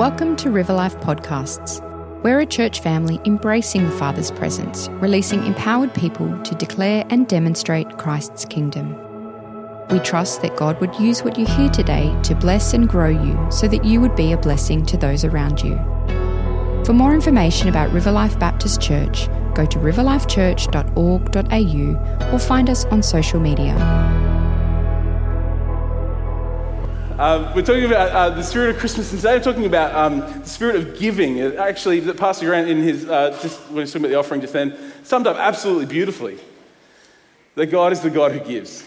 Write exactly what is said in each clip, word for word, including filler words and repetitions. Welcome to Riverlife Podcasts. We're a church family embracing the Father's presence, releasing empowered people to declare and demonstrate Christ's kingdom. We trust that God would use what you hear today to bless and grow you so that you would be a blessing to those around you. For more information about Riverlife Baptist Church, go to riverlife church dot org dot a u or find us on social media. Um, we're talking about uh, the spirit of Christmas, and today we're talking about um, the spirit of giving. Actually, Pastor Grant, in his, uh, just when he was talking about the offering just then, summed up absolutely beautifully that God is the God who gives.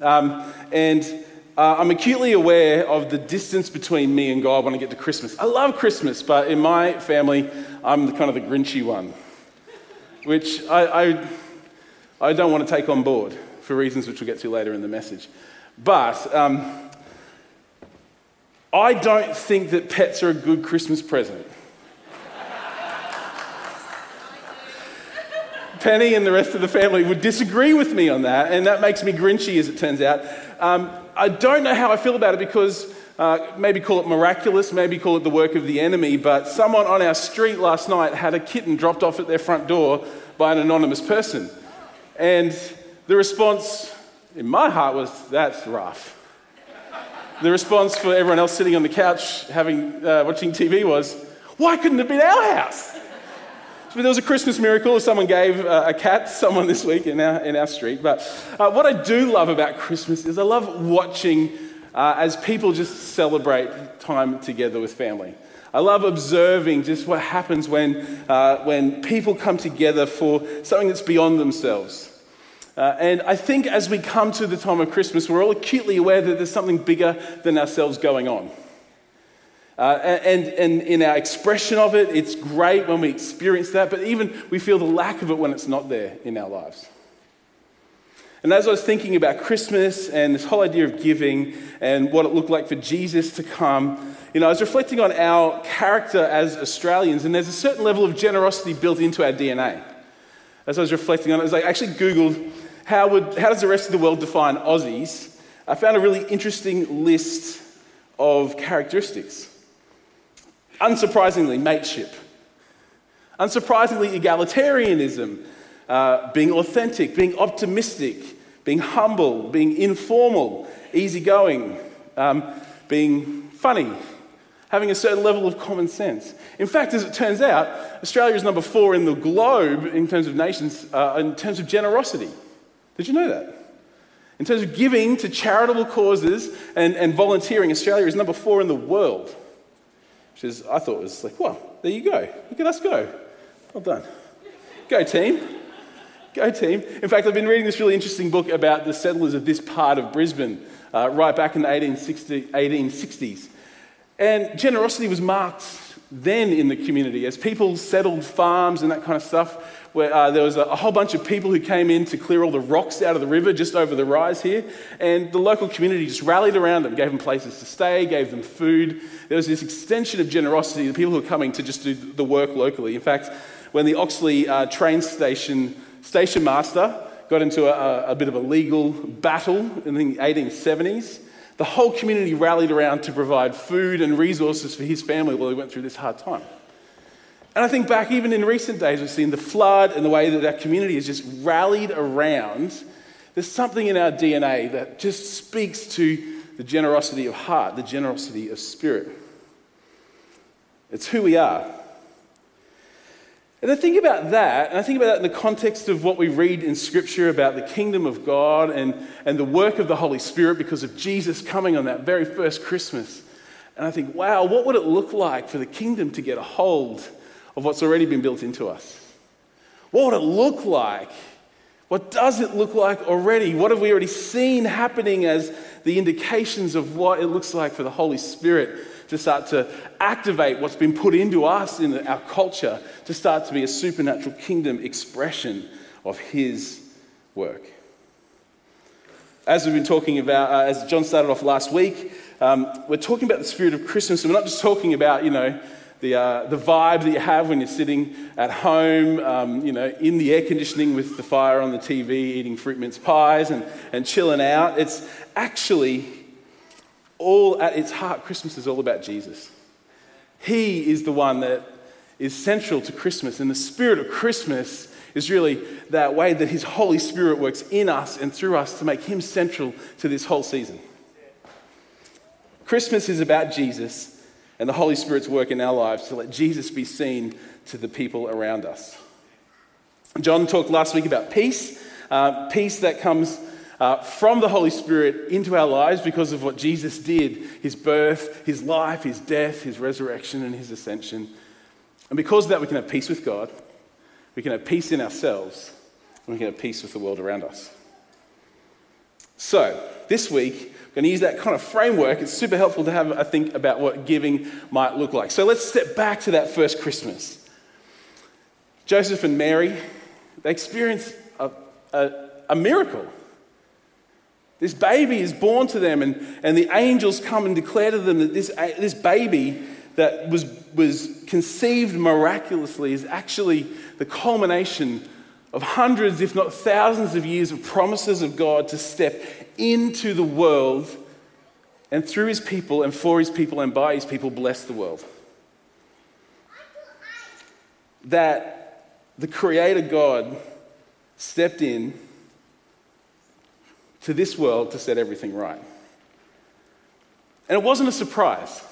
Um, and uh, I'm acutely aware of the distance between me and God when I get to Christmas. I love Christmas, but in my family, I'm the kind of the Grinchy one, which I, I, I don't want to take on board for reasons which we'll get to later in the message. But Um, I don't think that pets are a good Christmas present. Penny and the rest of the family would disagree with me on that, and that makes me grinchy, as it turns out. Um, I don't know how I feel about it because, uh, maybe call it miraculous, maybe call it the work of the enemy, but someone on our street last night had a kitten dropped off at their front door by an anonymous person. And the response in my heart was, that's rough. The response for everyone else sitting on the couch having uh, watching T V was, why couldn't it have been our house? So there was a Christmas miracle. Someone gave uh, a cat to someone this week in our, in our street. But uh, what I do love about Christmas is I love watching uh, as people just celebrate time together with family. I love observing just what happens when, uh, when people come together for something that's beyond themselves. Uh, and I think as we come to the time of Christmas, we're all acutely aware that there's something bigger than ourselves going on. Uh, and, and in our expression of it, it's great when we experience that, but even we feel the lack of it when it's not there in our lives. And as I was thinking about Christmas and this whole idea of giving and what it looked like for Jesus to come, you know, I was reflecting on our character as Australians, and there's a certain level of generosity built into our D N A. As I was reflecting on it, as I actually Googled, How would how does the rest of the world define Aussies? I found a really interesting list of characteristics. Unsurprisingly, mateship. Unsurprisingly, egalitarianism, uh, being authentic, being optimistic, being humble, being informal, easygoing, um, being funny, having a certain level of common sense. In fact, as it turns out, Australia is number four in the globe in terms of nations, uh, in terms of generosity. Did you know that? In terms of giving to charitable causes and, and volunteering, Australia is number four in the world. Which is, I thought was like, well, there you go. Look at us go. Well done. Go team. Go team. In fact, I've been reading this really interesting book about the settlers of this part of Brisbane uh, right back in the eighteen sixties. And generosity was marked then in the community as people settled farms and that kind of stuff, where uh, there was a, a whole bunch of people who came in to clear all the rocks out of the river just over the rise here, and the local community just rallied around them, gave them places to stay, gave them food. There was this extension of generosity, the people who were coming to just do the work locally. In fact, when the Oxley uh, train station station master got into a, a bit of a legal battle in the eighteen seventies, the whole community rallied around to provide food and resources for his family while he went through this hard time. And I think back even in recent days, we've seen the flood and the way that our community has just rallied around. There's something in our D N A that just speaks to the generosity of heart, the generosity of spirit. It's who we are. And I think about that, and I think about that in the context of what we read in Scripture about the kingdom of God and, and the work of the Holy Spirit because of Jesus coming on that very first Christmas. And I think, wow, what would it look like for the kingdom to get a hold of what's already been built into us? What would it look like? What does it look like already? What have we already seen happening as the indications of what it looks like for the Holy Spirit to start to activate what's been put into us in our culture to start to be a supernatural kingdom expression of His work? As we've been talking about, uh, as John started off last week, um, we're talking about the spirit of Christmas, and we're not just talking about, you know, The, uh, the vibe that you have when you're sitting at home, um, you know, in the air conditioning with the fire on the T V, eating fruit mince pies and, and chilling out. It's actually all at its heart, Christmas is all about Jesus. He is the one that is central to Christmas, and the spirit of Christmas is really that way that His Holy Spirit works in us and through us to make Him central to this whole season. Christmas is about Jesus and the Holy Spirit's work in our lives to let Jesus be seen to the people around us. John talked last week about peace, uh, peace that comes uh, from the Holy Spirit into our lives because of what Jesus did, His birth, His life, His death, His resurrection and His ascension. And because of that, we can have peace with God. We can have peace in ourselves, and we can have peace with the world around us. So, this week, I'm going to use that kind of framework. It's super helpful to have a think about what giving might look like. So let's step back to that first Christmas. Joseph and Mary, they experience a, a, a miracle. This baby is born to them, and, and the angels come and declare to them that this, this baby that was was conceived miraculously is actually the culmination of hundreds, if not thousands of years of promises of God to step into the world and through His people and for His people and by His people bless the world. That the Creator God stepped in to this world to set everything right. And it wasn't a surprise.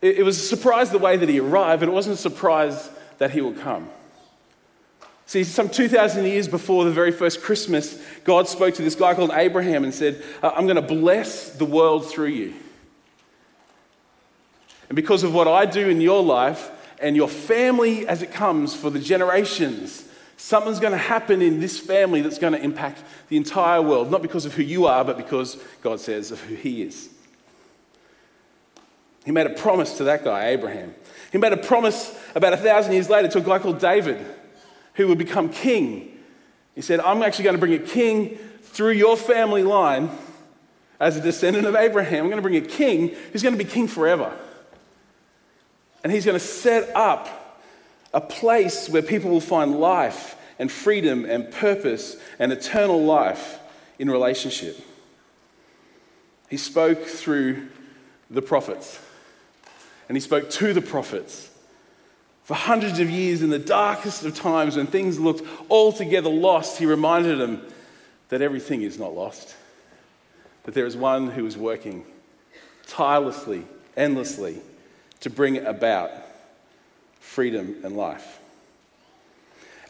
It was a surprise the way that He arrived, but it wasn't a surprise that He would come. See, some two thousand years before the very first Christmas, God spoke to this guy called Abraham and said, I'm going to bless the world through you. And because of what I do in your life and your family as it comes for the generations, something's going to happen in this family that's going to impact the entire world, not because of who you are, but because God says of who He is. He made a promise to that guy, Abraham. He made a promise about a thousand years later to a guy called David, who would become king. He said, I'm actually going to bring a king through your family line as a descendant of Abraham. I'm going to bring a king who's going to be king forever. And he's going to set up a place where people will find life and freedom and purpose and eternal life in relationship. He spoke through the prophets. And He spoke to the prophets for hundreds of years in the darkest of times when things looked altogether lost. He reminded them that everything is not lost, that there is one who is working tirelessly, endlessly to bring about freedom and life.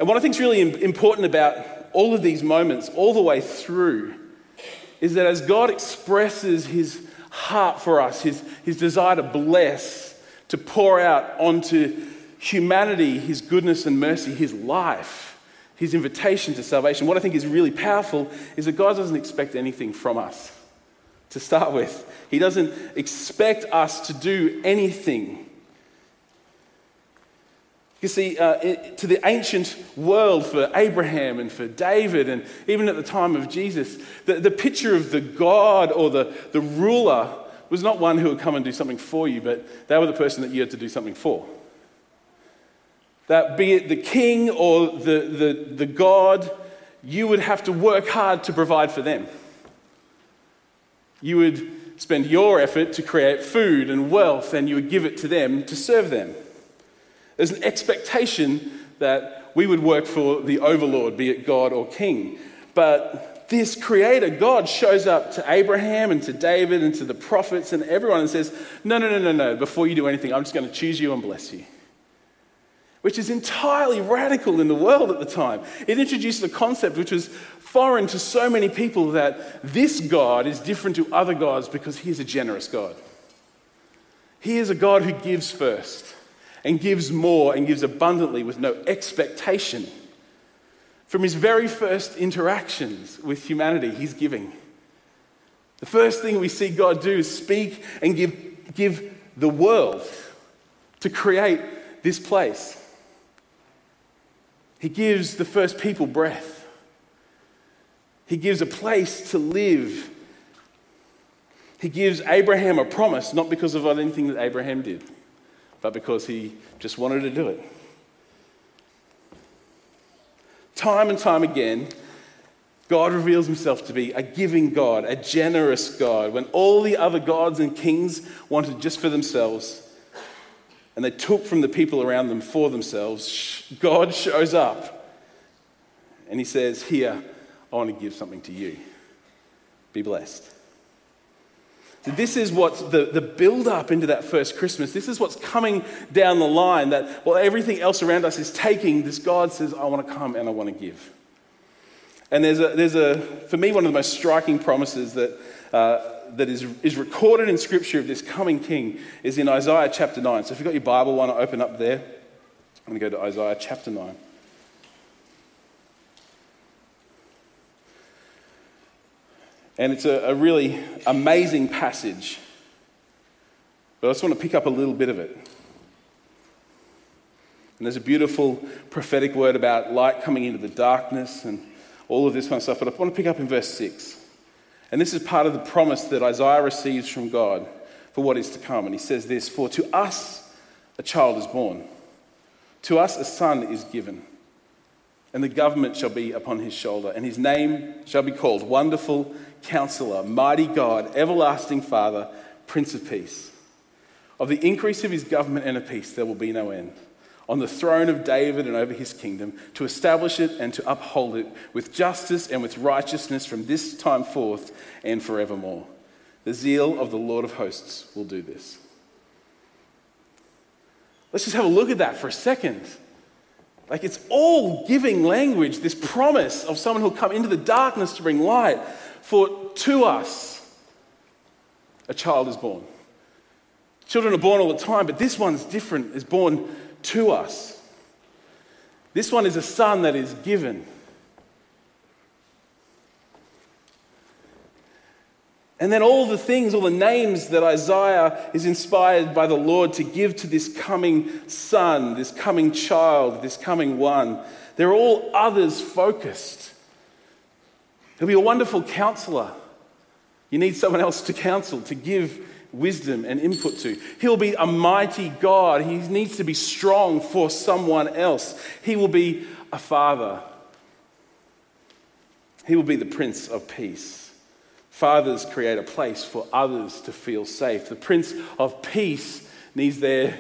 And what I think is really important about all of these moments all the way through is that as God expresses His heart for us, his, his desire to bless, to pour out onto humanity His goodness and mercy, His life, His invitation to salvation. What I think is really powerful is that God doesn't expect anything from us to start with. He doesn't expect us to do anything. You see, uh, it, to the ancient world for Abraham and for David and even at the time of Jesus, the, the picture of the God or the, the ruler was not one who would come and do something for you, but they were the person that you had to do something for. That be it the king or the, the, the God, you would have to work hard to provide for them. You would spend your effort to create food and wealth and you would give it to them to serve them. There's an expectation that we would work for the overlord, be it God or king. But this Creator God shows up to Abraham and to David and to the prophets and everyone and says, no, no, no, no, no, before you do anything, I'm just going to choose you and bless you. Which is entirely radical in the world at the time. It introduced a concept which was foreign to so many people that this God is different to other gods because He is a generous God. He is a God who gives first. And gives more and gives abundantly with no expectation. From His very first interactions with humanity, He's giving. The first thing we see God do is speak and give, give the world to create this place. He gives the first people breath. He gives a place to live. He gives Abraham a promise, not because of anything that Abraham did, but because he just wanted to do it. Time and time again, God reveals Himself to be a giving God, a generous God. When all the other gods and kings wanted just for themselves, and they took from the people around them for themselves, God shows up and he says, here, I want to give something to you. Be blessed. So this is what's the, the build-up into that first Christmas. This is what's coming down the line, that while everything else around us is taking, this God says, I want to come and I want to give. And there's a, there's a for me, one of the most striking promises that uh, that is, is recorded in Scripture of this coming King is in Isaiah chapter nine. So if you've got your Bible, why not open up there? I'm going to go to Isaiah chapter nine. And it's a, a really amazing passage, but I just want to pick up a little bit of it. And there's a beautiful prophetic word about light coming into the darkness and all of this kind of stuff, but I want to pick up in verse six. And this is part of the promise that Isaiah receives from God for what is to come. And he says this, for to us a child is born, to us a son is given, and the government shall be upon his shoulder, and his name shall be called Wonderful Counselor, Mighty God, Everlasting Father, Prince of Peace. Of the increase of his government and of peace there will be no end. On the throne of David and over his kingdom, to establish it and to uphold it with justice and with righteousness from this time forth and forevermore. The zeal of the Lord of hosts will do this. Let's just have a look at that for a second. Like, it's all giving language, this promise of someone who'll come into the darkness to bring light. For to us, a child is born. Children are born all the time, but this one's different, is born to us. This one is a son that is given. And then all the things, all the names that Isaiah is inspired by the Lord to give to this coming son, this coming child, this coming one, they're all others focused. He'll be a wonderful counselor. You need someone else to counsel, to give wisdom and input to. He'll be a mighty God. He needs to be strong for someone else. He will be a father. He will be the Prince of Peace. Fathers create a place for others to feel safe. The Prince of Peace needs there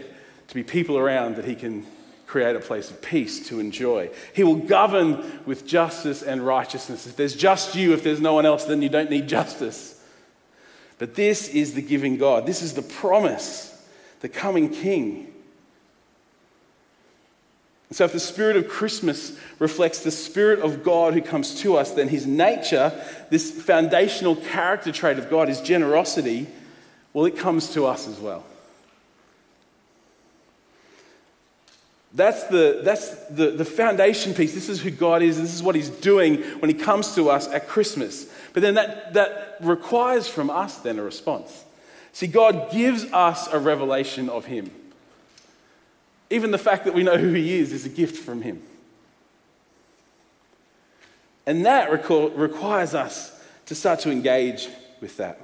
to be people around that he can create a place of peace to enjoy. He will govern with justice and righteousness. If there's just you, if there's no one else, then you don't need justice. But this is the giving God. This is the promise, the coming King. And so if the spirit of Christmas reflects the spirit of God who comes to us, then his nature, this foundational character trait of God, his generosity, well, it comes to us as well. That's the that's the, the foundation piece. This is who God is, and this is what he's doing when he comes to us at Christmas. But then that, that requires from us then a response. See, God gives us a revelation of him. Even the fact that we know who he is is a gift from him. And that reco- requires us to start to engage with that.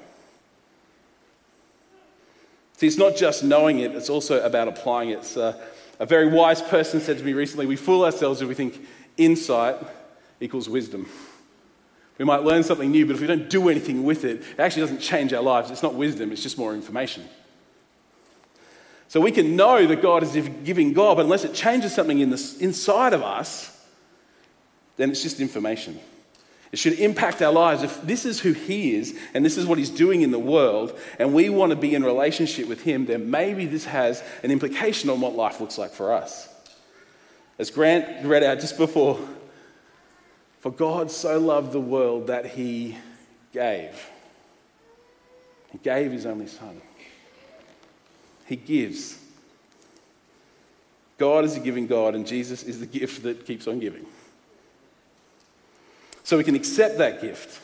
See, it's not just knowing it, it's also about applying it. So, uh, a very wise person said to me recently, we fool ourselves if we think insight equals wisdom. We might learn something new, but if we don't do anything with it, it actually doesn't change our lives. It's not wisdom, it's just more information. So we can know that God is a giving God, but unless it changes something in the, inside of us, then it's just information. It should impact our lives. If this is who he is, and this is what he's doing in the world, and we want to be in relationship with him, then maybe this has an implication on what life looks like for us. As Grant read out just before, for God so loved the world that he gave. He gave his only son. He gives. God is a giving God, and Jesus is the gift that keeps on giving. So we can accept that gift.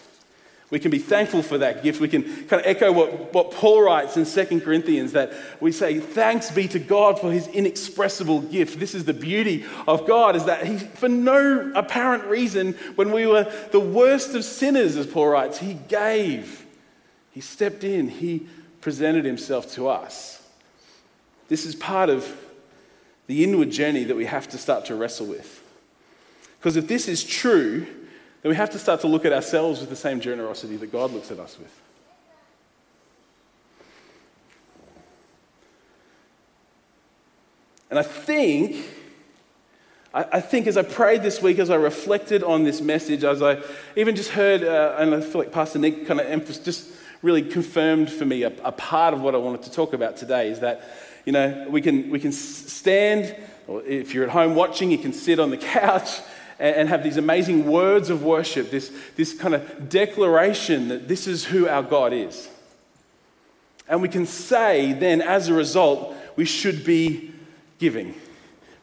We can be thankful for that gift. We can kind of echo what, what Paul writes in Second Corinthians, that we say, thanks be to God for his inexpressible gift. This is the beauty of God, is that he, for no apparent reason, when we were the worst of sinners, as Paul writes, he gave. He stepped in. He presented himself to us. This is part of the inward journey that we have to start to wrestle with. Because if this is true, then we have to start to look at ourselves with the same generosity that God looks at us with. And I think, I, I think as I prayed this week, as I reflected on this message, as I even just heard, uh, and I feel like Pastor Nick kind of emphasized, just really confirmed for me a, a part of what I wanted to talk about today is that, you know, we can we can stand, or if you're at home watching, you can sit on the couch and, and have these amazing words of worship, this this kind of declaration that this is who our God is. And we can say then, as a result, we should be giving.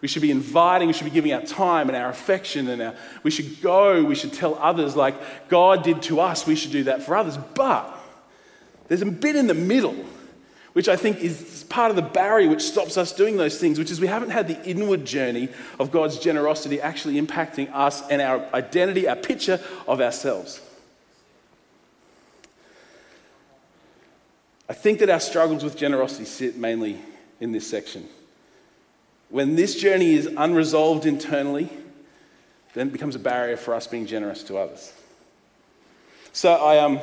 We should be inviting, we should be giving our time and our affection and our, we should go, we should tell others like God did to us, we should do that for others. But there's a bit in the middle, which I think is part of the barrier which stops us doing those things, which is we haven't had the inward journey of God's generosity actually impacting us and our identity, our picture of ourselves. I think that our struggles with generosity sit mainly in this section. When this journey is unresolved internally, then it becomes a barrier for us being generous to others. So I um,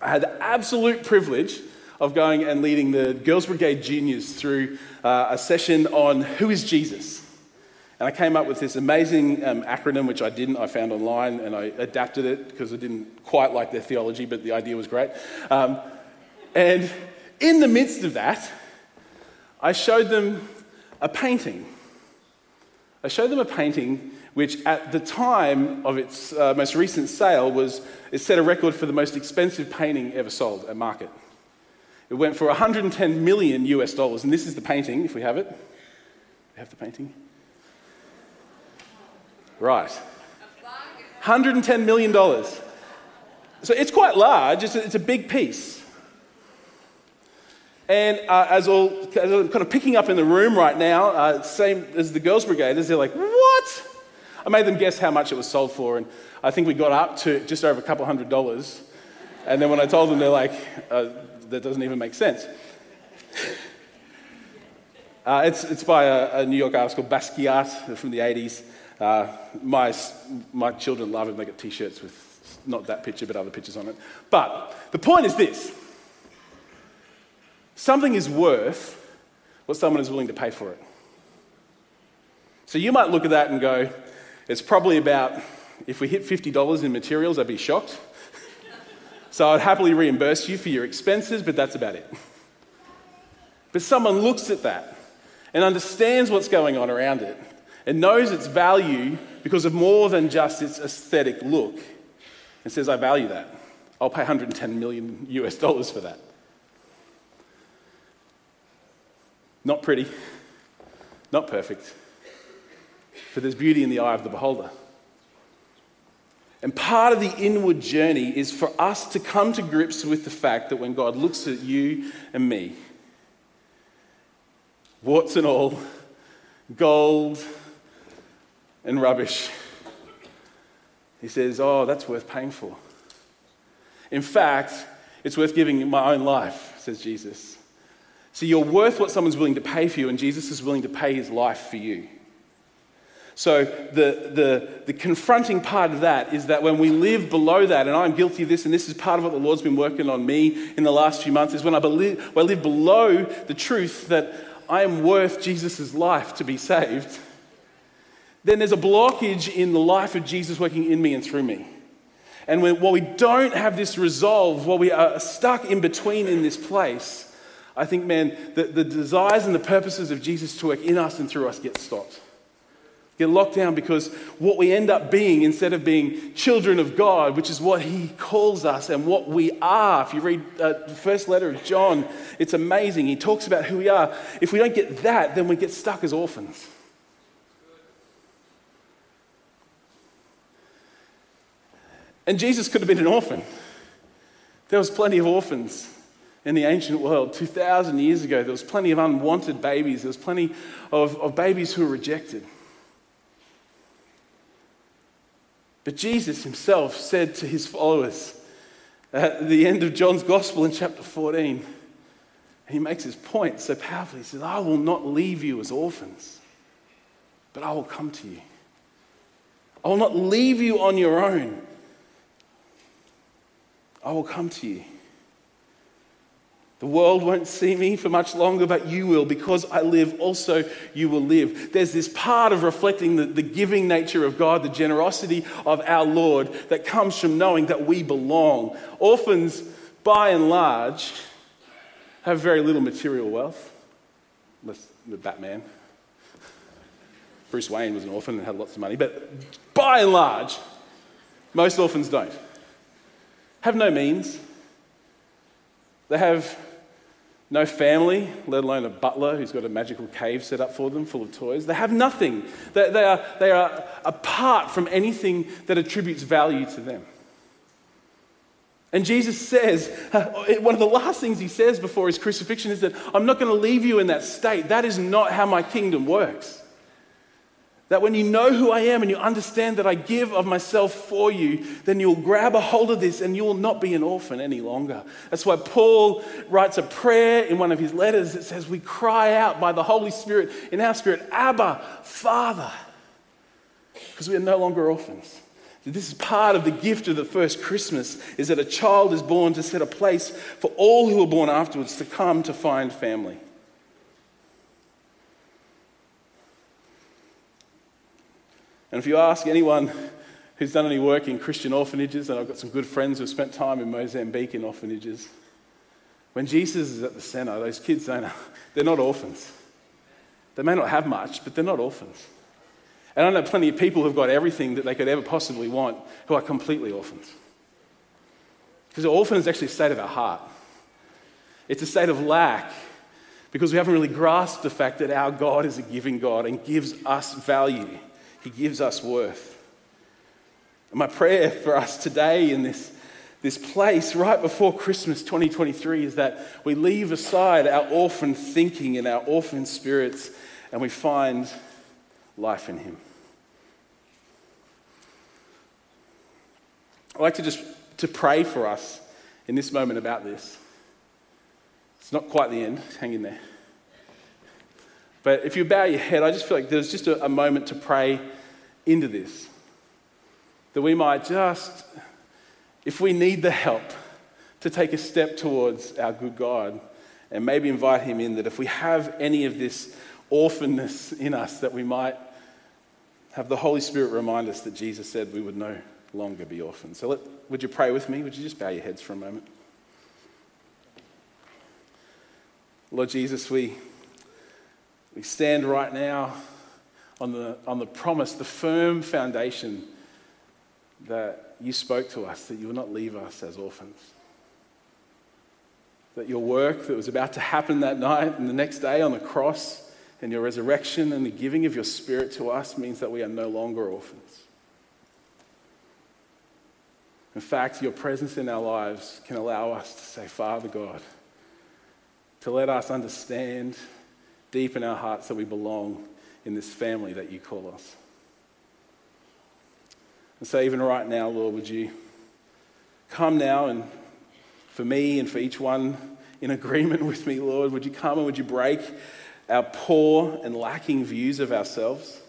I had the absolute privilege of going and leading the Girls Brigade Juniors through uh, a session on who is Jesus. And I came up with this amazing um, acronym, which I didn't, I found online, and I adapted it because I didn't quite like their theology, but the idea was great. Um, and in the midst of that, I showed them a painting. I showed them a painting which at the time of its uh, most recent sale was, it set a record for the most expensive painting ever sold at market. It went for one hundred ten million US dollars, and this is the painting, if we have it. We have the painting. Right. one hundred ten million dollars. So it's quite large, it's a, it's a big piece. And uh, as, all, as I'm kind of picking up in the room right now, uh, same as the Girls Brigaders, they're like, what? I made them guess how much it was sold for, and I think we got up to just over a couple hundred dollars. And then when I told them, they're like, uh, that doesn't even make sense. uh, it's it's by a, a New York artist called Basquiat from the eighties. Uh, my my children love him. They get T-shirts with not that picture, but other pictures on it. But the point is this. Something is worth what someone is willing to pay for it. So you might look at that and go, it's probably about, if we hit fifty dollars in materials, I'd be shocked. So I'd happily reimburse you for your expenses, but that's about it. But someone looks at that and understands what's going on around it and knows its value because of more than just its aesthetic look and says, I value that. I'll pay one hundred ten million US dollars for that. Not pretty, not perfect, but there's beauty in the eye of the beholder. And part of the inward journey is for us to come to grips with the fact that when God looks at you and me, warts and all, gold and rubbish, he says, oh, that's worth paying for. In fact, it's worth giving my own life, says Jesus. So you're worth what someone's willing to pay for you, and Jesus is willing to pay his life for you. So the, the the confronting part of that is that when we live below that, and I'm guilty of this, and this is part of what the Lord's been working on me in the last few months, is when I, believe, when I live below the truth that I am worth Jesus' life to be saved, then there's a blockage in the life of Jesus working in me and through me. And when, while we don't have this resolve, while we are stuck in between in this place, I think, man, the, the desires and the purposes of Jesus to work in us and through us get stopped. Get locked down because what we end up being, instead of being children of God, which is what he calls us and what we are. If you read uh, the first letter of John, it's amazing. He talks about who we are. If we don't get that, then we get stuck as orphans. And Jesus could have been an orphan. There was plenty of orphans. In the ancient world, two thousand years ago, there was plenty of unwanted babies. There was plenty of, of babies who were rejected. But Jesus himself said to his followers at the end of John's Gospel in chapter fourteen, and he makes his point so powerfully. He says, I will not leave you as orphans, but I will come to you. I will not leave you on your own. I will come to you. The world won't see me for much longer, but you will. Because I live, also you will live. There's this part of reflecting the, the giving nature of God, the generosity of our Lord, that comes from knowing that we belong. Orphans, by and large, have very little material wealth. Unless the Batman. Bruce Wayne was an orphan and had lots of money. But by and large, most orphans don't. Have no means. They have no family, let alone a butler who's got a magical cave set up for them full of toys. They have nothing. They, they, are, they are apart from anything that attributes value to them. And Jesus says, one of the last things he says before his crucifixion is that, I'm not going to leave you in that state. That is not how my kingdom works. That when you know who I am and you understand that I give of myself for you, then you'll grab a hold of this and you will not be an orphan any longer. That's why Paul writes a prayer in one of his letters that says, we cry out by the Holy Spirit in our spirit, Abba, Father, because we are no longer orphans. This is part of the gift of the first Christmas, is that a child is born to set a place for all who are born afterwards to come to find family. And if you ask anyone who's done any work in Christian orphanages, and I've got some good friends who've spent time in Mozambique in orphanages, when Jesus is at the center, those kids, don't, they're not orphans. They may not have much, but they're not orphans. And I know plenty of people who've got everything that they could ever possibly want who are completely orphans. Because an orphan is actually a state of our heart. It's a state of lack, because we haven't really grasped the fact that our God is a giving God and gives us value. He gives us worth. And my prayer for us today in this, this place right before Christmas twenty twenty-three is that we leave aside our orphan thinking and our orphan spirits, and we find life in him. I'd like to just to pray for us in this moment about this. It's not quite the end. Hang in there. But if you bow your head, I just feel like there's just a, a moment to pray into this. That we might just, if we need the help, to take a step towards our good God and maybe invite him in, that if we have any of this orphanness in us, that we might have the Holy Spirit remind us that Jesus said we would no longer be orphans. So let, would you pray with me? Would you just bow your heads for a moment? Lord Jesus, we... We stand right now on the on the promise, the firm foundation that you spoke to us, that you will not leave us as orphans. That your work that was about to happen that night and the next day on the cross, and your resurrection and the giving of your Spirit to us, means that we are no longer orphans. In fact, your presence in our lives can allow us to say, Father God, to let us understand deep in our hearts that we belong in this family that you call us. And so even right now, Lord, would you come now, and for me and for each one in agreement with me, Lord, would you come and would you break our poor and lacking views of ourselves?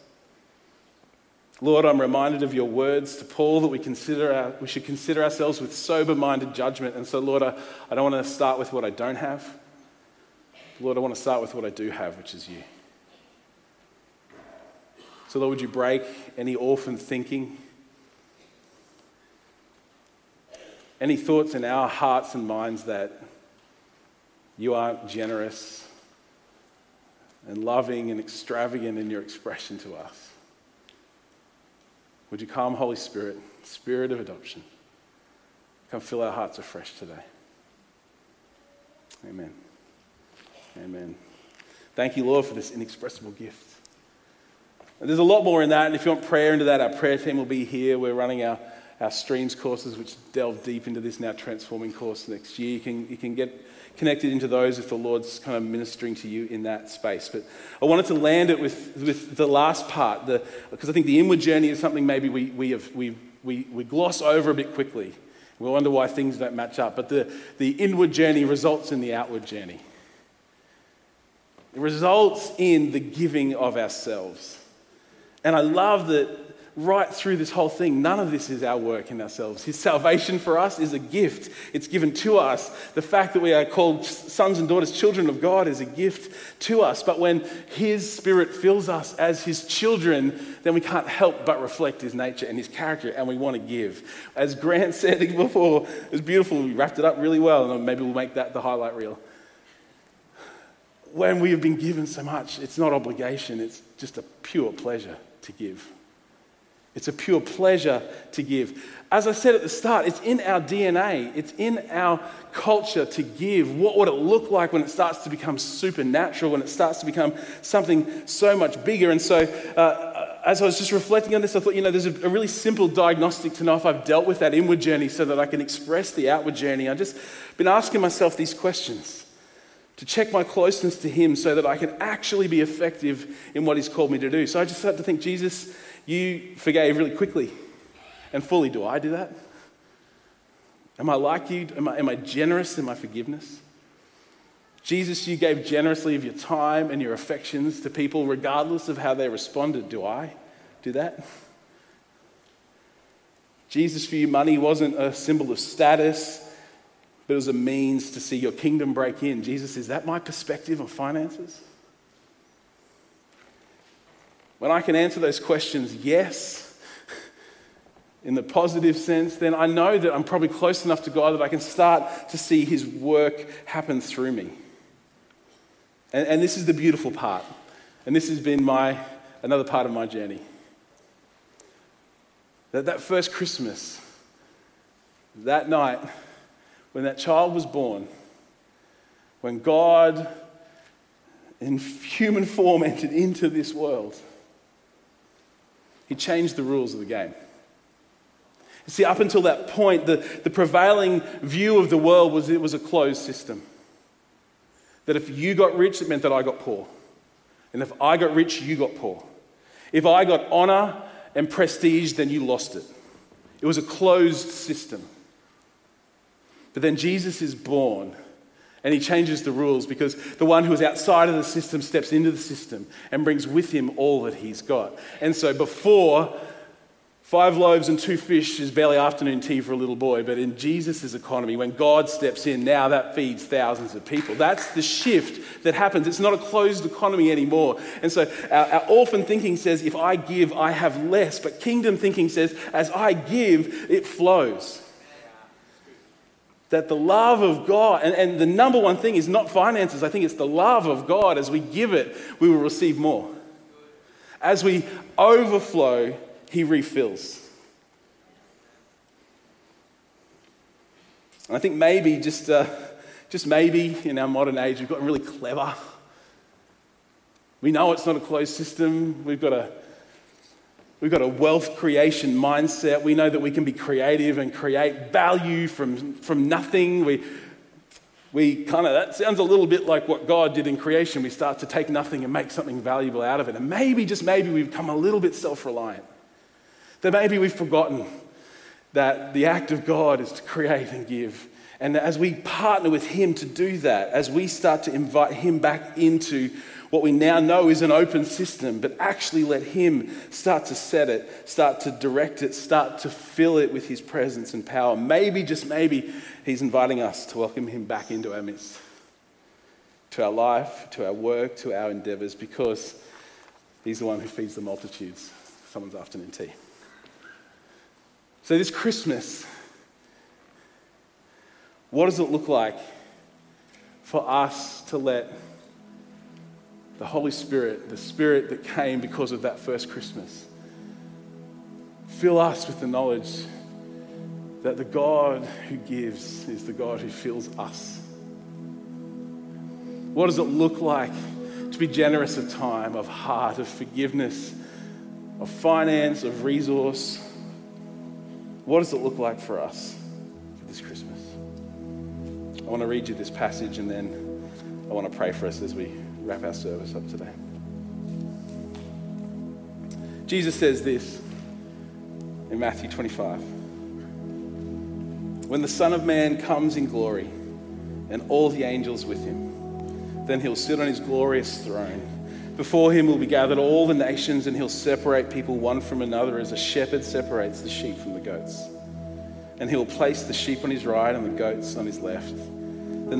Lord, I'm reminded of your words to Paul that we consider our, we should consider ourselves with sober-minded judgment. And so, Lord, I, I don't want to start with what I don't have. Lord, I want to start with what I do have, which is you. So, Lord, would you break any orphan thinking? Any thoughts in our hearts and minds that you aren't generous and loving and extravagant in your expression to us? Would you come, Holy Spirit, Spirit of adoption, come fill our hearts afresh today. Amen. Amen. Thank you, Lord, for this inexpressible gift. And there's a lot more in that, and if you want prayer into that, our prayer team will be here. We're running our, our Streams courses, which delve deep into this Now Transforming course next year. You can, you can get connected into those if the Lord's kind of ministering to you in that space. But I wanted to land it with, with the last part, the, because I think the inward journey is something maybe we we have, we we we gloss over a bit quickly. We wonder why things don't match up. But the, the inward journey results in the outward journey. It results in the giving of ourselves. And I love that right through this whole thing, none of this is our work in ourselves. His salvation for us is a gift. It's given to us. The fact that we are called sons and daughters, children of God, is a gift to us. But when his Spirit fills us as his children, then we can't help but reflect his nature and his character, and we want to give. As Grant said before, it was beautiful. We wrapped it up really well, and maybe we'll make that the highlight reel. When we have been given so much, it's not obligation. It's just a pure pleasure to give. It's a pure pleasure to give. As I said at the start, it's in our D N A. It's in our culture to give. What would it look like when it starts to become supernatural, when it starts to become something so much bigger? And so uh, as I was just reflecting on this, I thought, you know, there's a, a really simple diagnostic to know if I've dealt with that inward journey so that I can express the outward journey. I've just been asking myself these questions to check my closeness to him so that I can actually be effective in what he's called me to do. So I just started to think, Jesus, you forgave really quickly and fully. Do I do that? Am I like you? Am I, am I generous in my forgiveness? Jesus, you gave generously of your time and your affections to people regardless of how they responded. Do I do that? Jesus, for you, money wasn't a symbol of status, but it was a means to see your kingdom break in. Jesus, is that my perspective on finances? When I can answer those questions, yes, in the positive sense, then I know that I'm probably close enough to God that I can start to see his work happen through me. And, and this is the beautiful part. And this has been my another part of my journey. That that first Christmas, that night, when that child was born, when God in human form entered into this world, he changed the rules of the game. You see, up until that point, the, the prevailing view of the world was it was a closed system. That if you got rich, it meant that I got poor. And if I got rich, you got poor. If I got honor and prestige, then you lost it. It was a closed system. But then Jesus is born, and he changes the rules, because the one who is outside of the system steps into the system and brings with him all that he's got. And so before, five loaves and two fish is barely afternoon tea for a little boy, but in Jesus' economy, when God steps in, now that feeds thousands of people. That's the shift that happens. It's not a closed economy anymore. And so our, our orphan thinking says, if I give, I have less. But kingdom thinking says, as I give, it flows. That the love of God, and, and the number one thing is not finances. I think it's the love of God. As we give it, we will receive more. As we overflow, he refills. And I think maybe, just, uh, just maybe, in our modern age, we've gotten really clever. We know it's not a closed system. We've got a We've got a wealth creation mindset. We know that we can be creative and create value from, from nothing. We we kind of, that sounds a little bit like what God did in creation. We start to take nothing and make something valuable out of it. And maybe, just maybe, we've become a little bit self-reliant. That maybe we've forgotten that the act of God is to create and give. And as we partner with him to do that, as we start to invite him back into what we now know is an open system, but actually let him start to set it, start to direct it, start to fill it with his presence and power. Maybe, just maybe, he's inviting us to welcome him back into our midst, to our life, to our work, to our endeavors, because he's the one who feeds the multitudes. Someone's afternoon tea. So this Christmas, what does it look like for us to let the Holy Spirit, the Spirit that came because of that first Christmas, fill us with the knowledge that the God who gives is the God who fills us? What does it look like to be generous of time, of heart, of forgiveness, of finance, of resource? What does it look like for us for this Christmas? I want to read you this passage, and then I want to pray for us as we wrap our service up today. Jesus says this in Matthew twenty-five. When the Son of Man comes in glory and all the angels with him, then he'll sit on his glorious throne. Before him will be gathered all the nations, and he'll separate people one from another as a shepherd separates the sheep from the goats. And he'll place the sheep on his right and the goats on his left. Then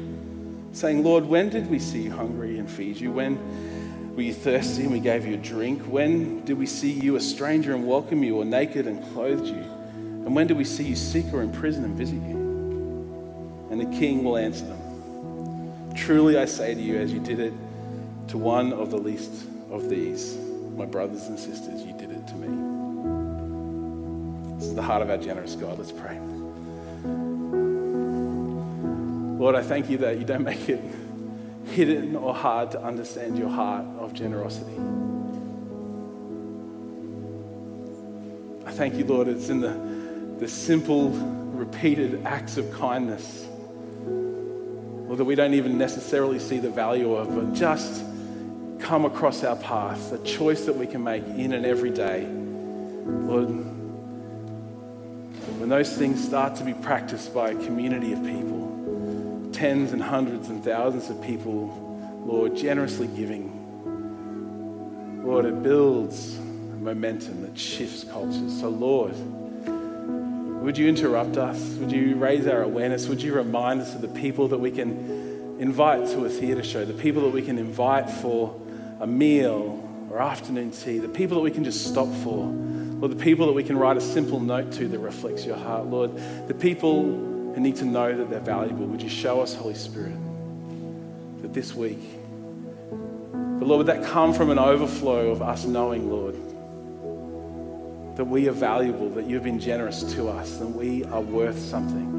saying, "Lord, when did we see you hungry and feed you? When were you thirsty and we gave you a drink? When did we see you a stranger and welcome you, or naked and clothed you? And when did we see you sick or in prison and visit you?" And the king will answer them, "Truly I say to you, as you did it to one of the least of these, my brothers and sisters, you did it to me." This is the heart of our generous God. Let's pray. Lord, I thank you that you don't make it hidden or hard to understand your heart of generosity. I thank you, Lord, it's in the, the simple, repeated acts of kindness, or that we don't even necessarily see the value of, but just come across our path, a choice that we can make in and every day. Lord, when those things start to be practiced by a community of people, tens and hundreds and thousands of people, Lord, generously giving, Lord, it builds momentum that shifts cultures. So Lord, would you interrupt us? Would you raise our awareness? Would you remind us of the people that we can invite to a theatre show, the people that we can invite for a meal or afternoon tea, the people that we can just stop for, or the people that we can write a simple note to that reflects your heart, Lord, the people who need to know that they're valuable. Would you show us, Holy Spirit, that this week, but Lord, would that come from an overflow of us knowing, Lord, that we are valuable, that you've been generous to us, that we are worth something.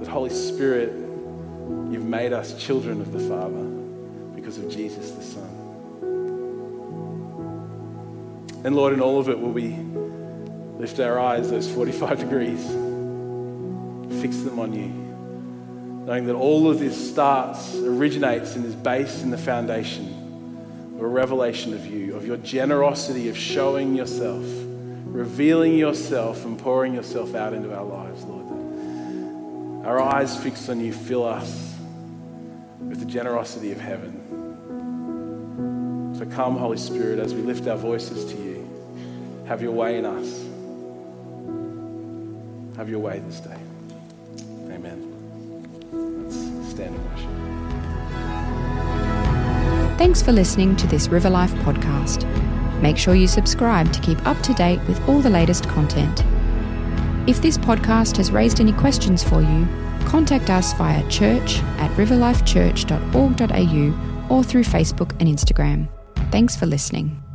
That Holy Spirit, you've made us children of the Father because of Jesus the Son. And Lord, in all of it, will we lift our eyes, those forty-five degrees, fix them on you, knowing that all of this starts, originates and is based in the foundation, a revelation of you, of your generosity, of showing yourself, revealing yourself and pouring yourself out into our lives, Lord. Our eyes fixed on you fill us with the generosity of heaven. So come, Holy Spirit, as we lift our voices to you, have your way in us. Have your way this day. Amen. Let's stand and worship. Thanks for listening to this Riverlife podcast. Make sure you subscribe to keep up to date with all the latest content. If this podcast has raised any questions for you, contact us via church at riverlifechurch dot org dot a u or through Facebook and Instagram. Thanks for listening.